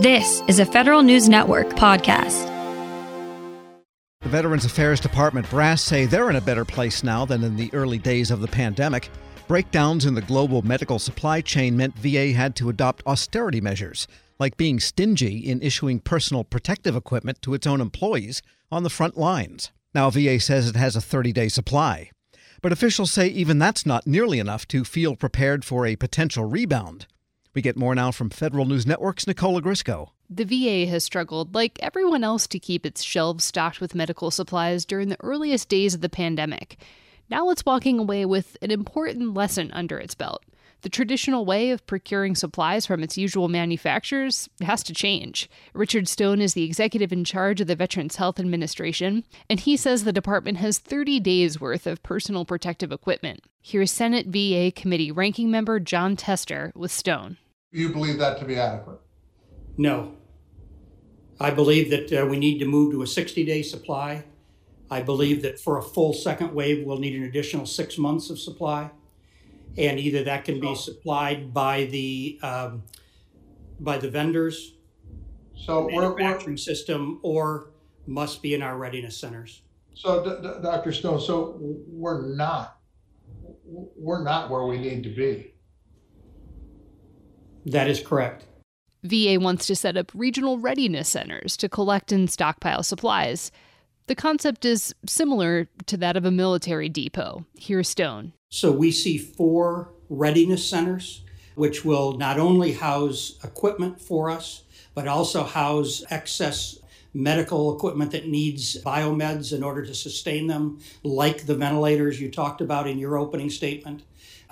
This is a Federal News Network podcast. The Veterans Affairs Department brass say they're in a better place now than in the early days of the pandemic. Breakdowns in the global medical supply chain meant VA had to adopt austerity measures, like being stingy in issuing personal protective equipment to its own employees on the front lines. Now VA says it has a 30-day supply. But officials say even that's not nearly enough to feel prepared for a potential rebound. We get more now from Federal News Network's Nicole Ogrysko. The VA has struggled, like everyone else, to keep its shelves stocked with medical supplies during the earliest days of the pandemic. Now it's walking away with an important lesson under its belt. The traditional way of procuring supplies from its usual manufacturers has to change. Richard Stone is the executive in charge of the Veterans Health Administration, and he says the department has 30 days' worth of personal protective equipment. Here's Senate VA Committee Ranking Member John Tester with Stone. Do you believe that to be adequate? No. I believe that we need to move to a 60-day supply. I believe that for a full second wave, we'll need an additional 6 months of supply. And either that can be supplied by the vendors, so the manufacturing system, or must be in our readiness centers. So, Dr. Stone, so we're not where we need to be. That is correct. VA wants to set up regional readiness centers to collect and stockpile supplies. The concept is similar to that of a military depot. Here's Stone. So we see 4 readiness centers, which will not only house equipment for us, but also house excess medical equipment that needs biomeds in order to sustain them, like the ventilators you talked about in your opening statement,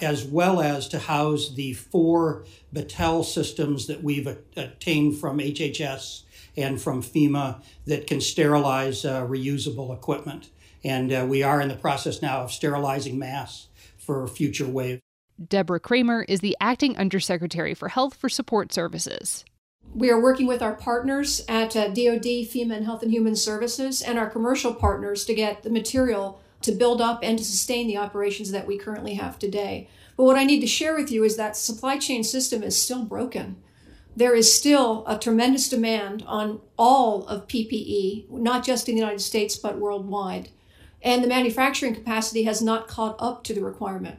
as well as to house the 4 Battelle systems that we've obtained from HHS and from FEMA that can sterilize reusable equipment. And we are in the process now of sterilizing masks for future waves. Deborah Kramer is the Acting Undersecretary for Health for Support Services. We are working with our partners at DOD, FEMA, and Health and Human Services, and our commercial partners to get the material to build up and to sustain the operations that we currently have today. But what I need to share with you is that supply chain system is still broken. There is still a tremendous demand on all of PPE, not just in the United States, but worldwide. And the manufacturing capacity has not caught up to the requirement.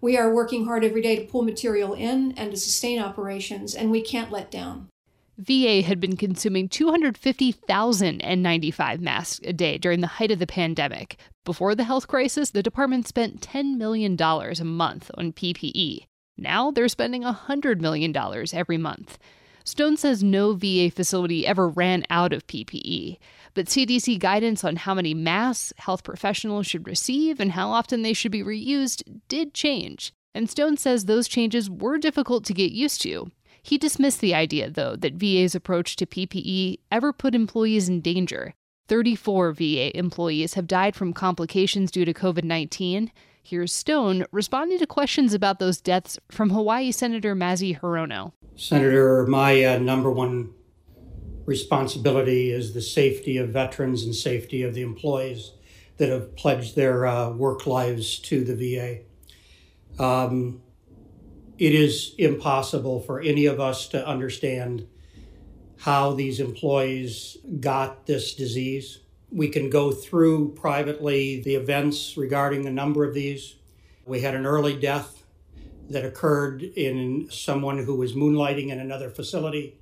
We are working hard every day to pull material in and to sustain operations, and we can't let down. VA had been consuming 250,000 N95 masks a day during the height of the pandemic. Before the health crisis, the department spent $10 million a month on PPE. Now they're spending $100 million every month. Stone says no VA facility ever ran out of PPE, but CDC guidance on how many masks health professionals should receive and how often they should be reused did change, and Stone says those changes were difficult to get used to. He dismissed the idea, though, that VA's approach to PPE ever put employees in danger. 34 VA employees have died from complications due to COVID-19. Here's Stone responding to questions about those deaths from Hawaii Senator Mazie Hirono. Senator, my number one responsibility is the safety of veterans and safety of the employees that have pledged their work lives to the VA. It is impossible for any of us to understand how these employees got this disease. We can go through privately the events regarding the number of these. We had an early death that occurred in someone who was moonlighting in another facility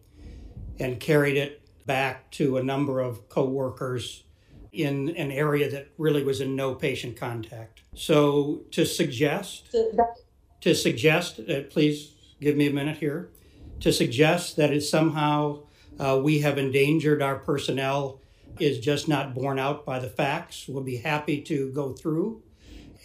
and carried it back to a number of co-workers in an area that really was in no patient contact. So to suggest, please give me a minute here, to suggest that it's somehow we have endangered our personnel is just not borne out by the facts. We'll be happy to go through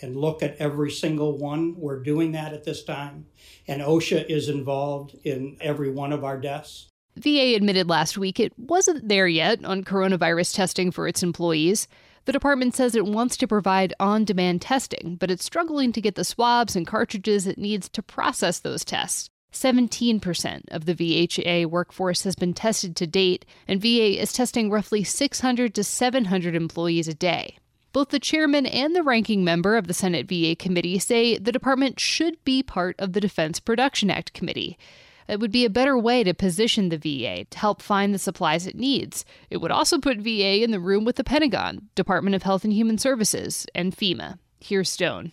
and look at every single one. We're doing that at this time. And OSHA is involved in every one of our deaths. VA admitted last week it wasn't there yet on coronavirus testing for its employees. The department says it wants to provide on-demand testing, but it's struggling to get the swabs and cartridges it needs to process those tests. 17% of the VHA workforce has been tested to date, and VA is testing roughly 600 to 700 employees a day. Both the chairman and the ranking member of the Senate VA committee say the department should be part of the Defense Production Act committee. It would be a better way to position the VA to help find the supplies it needs. It would also put VA in the room with the Pentagon, Department of Health and Human Services, and FEMA. Here's Stone.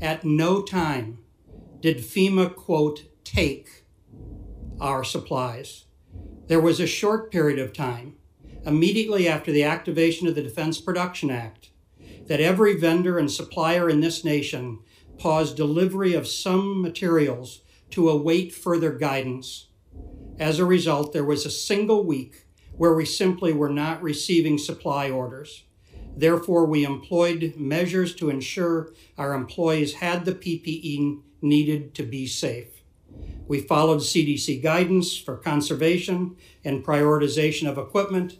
At no time did FEMA, quote, take our supplies. There was a short period of time, immediately after the activation of the Defense Production Act, that every vendor and supplier in this nation paused delivery of some materials to await further guidance. As a result, there was a single week where we simply were not receiving supply orders. Therefore, we employed measures to ensure our employees had the PPE needed to be safe. We followed CDC guidance for conservation and prioritization of equipment,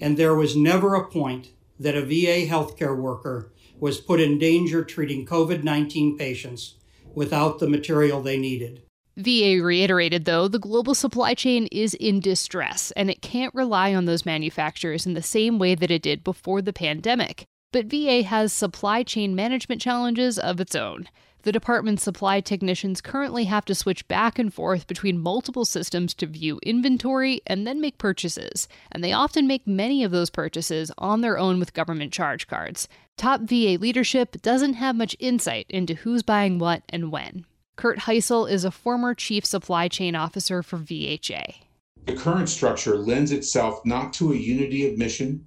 and there was never a point that a VA healthcare worker was put in danger treating COVID-19 patients without the material they needed. VA reiterated, though, the global supply chain is in distress, and it can't rely on those manufacturers in the same way that it did before the pandemic. But VA has supply chain management challenges of its own. The department's supply technicians currently have to switch back and forth between multiple systems to view inventory and then make purchases, and they often make many of those purchases on their own with government charge cards. Top VA leadership doesn't have much insight into who's buying what and when. Kurt Heisel is a former chief supply chain officer for VHA. The current structure lends itself not to a unity of mission,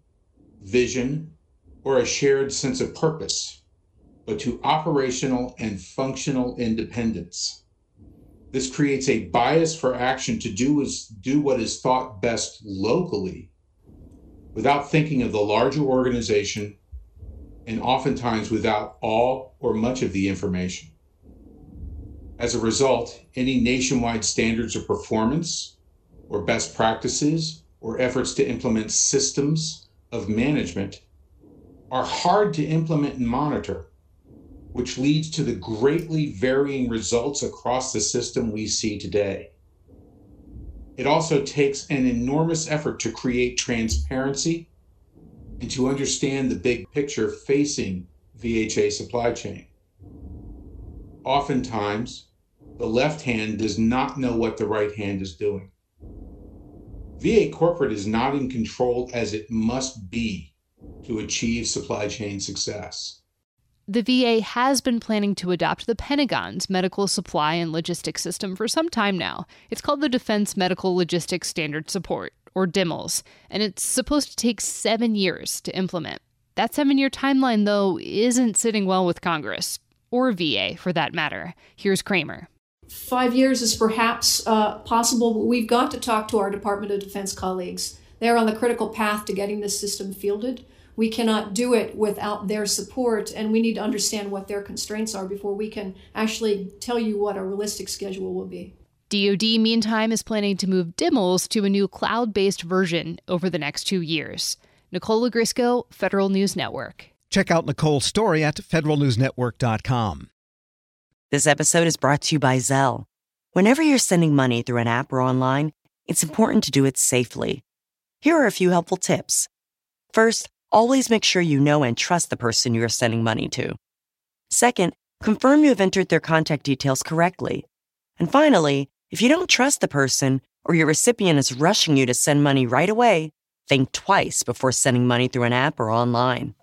vision, or a shared sense of purpose, but to operational and functional independence. This creates a bias for action to do what is thought best locally without thinking of the larger organization and oftentimes without all or much of the information. As a result, any nationwide standards of performance or best practices or efforts to implement systems of management are hard to implement and monitor, which leads to the greatly varying results across the system we see today. It also takes an enormous effort to create transparency and to understand the big picture facing VHA supply chain. Oftentimes, the left hand does not know what the right hand is doing. VA corporate is not in control as it must be to achieve supply chain success. The VA has been planning to adopt the Pentagon's medical supply and logistics system for some time now. It's called the Defense Medical Logistics Standard Support, or DMLS, and it's supposed to take 7 years to implement. That 7-year timeline, though, isn't sitting well with Congress, or VA for that matter. Here's Kramer. 5 years is perhaps possible, but we've got to talk to our Department of Defense colleagues. They're on the critical path to getting this system fielded. We cannot do it without their support, and we need to understand what their constraints are before we can actually tell you what a realistic schedule will be. DoD, meantime, is planning to move DMLS to a new cloud-based version over the next 2 years. Nicole Ogrysko, Federal News Network. Check out Nicole's story at federalnewsnetwork.com. This episode is brought to you by Zelle. Whenever you're sending money through an app or online, it's important to do it safely. Here are a few helpful tips. First, always make sure you know and trust the person you are sending money to. Second, confirm you have entered their contact details correctly. And finally, if you don't trust the person or your recipient is rushing you to send money right away, think twice before sending money through an app or online.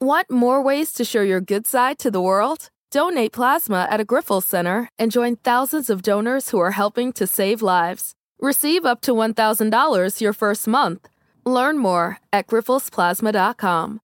Want more ways to show your good side to the world? Donate plasma at a Grifols center and join thousands of donors who are helping to save lives. Receive up to $1,000 your first month. Learn more at grifosplasma.com.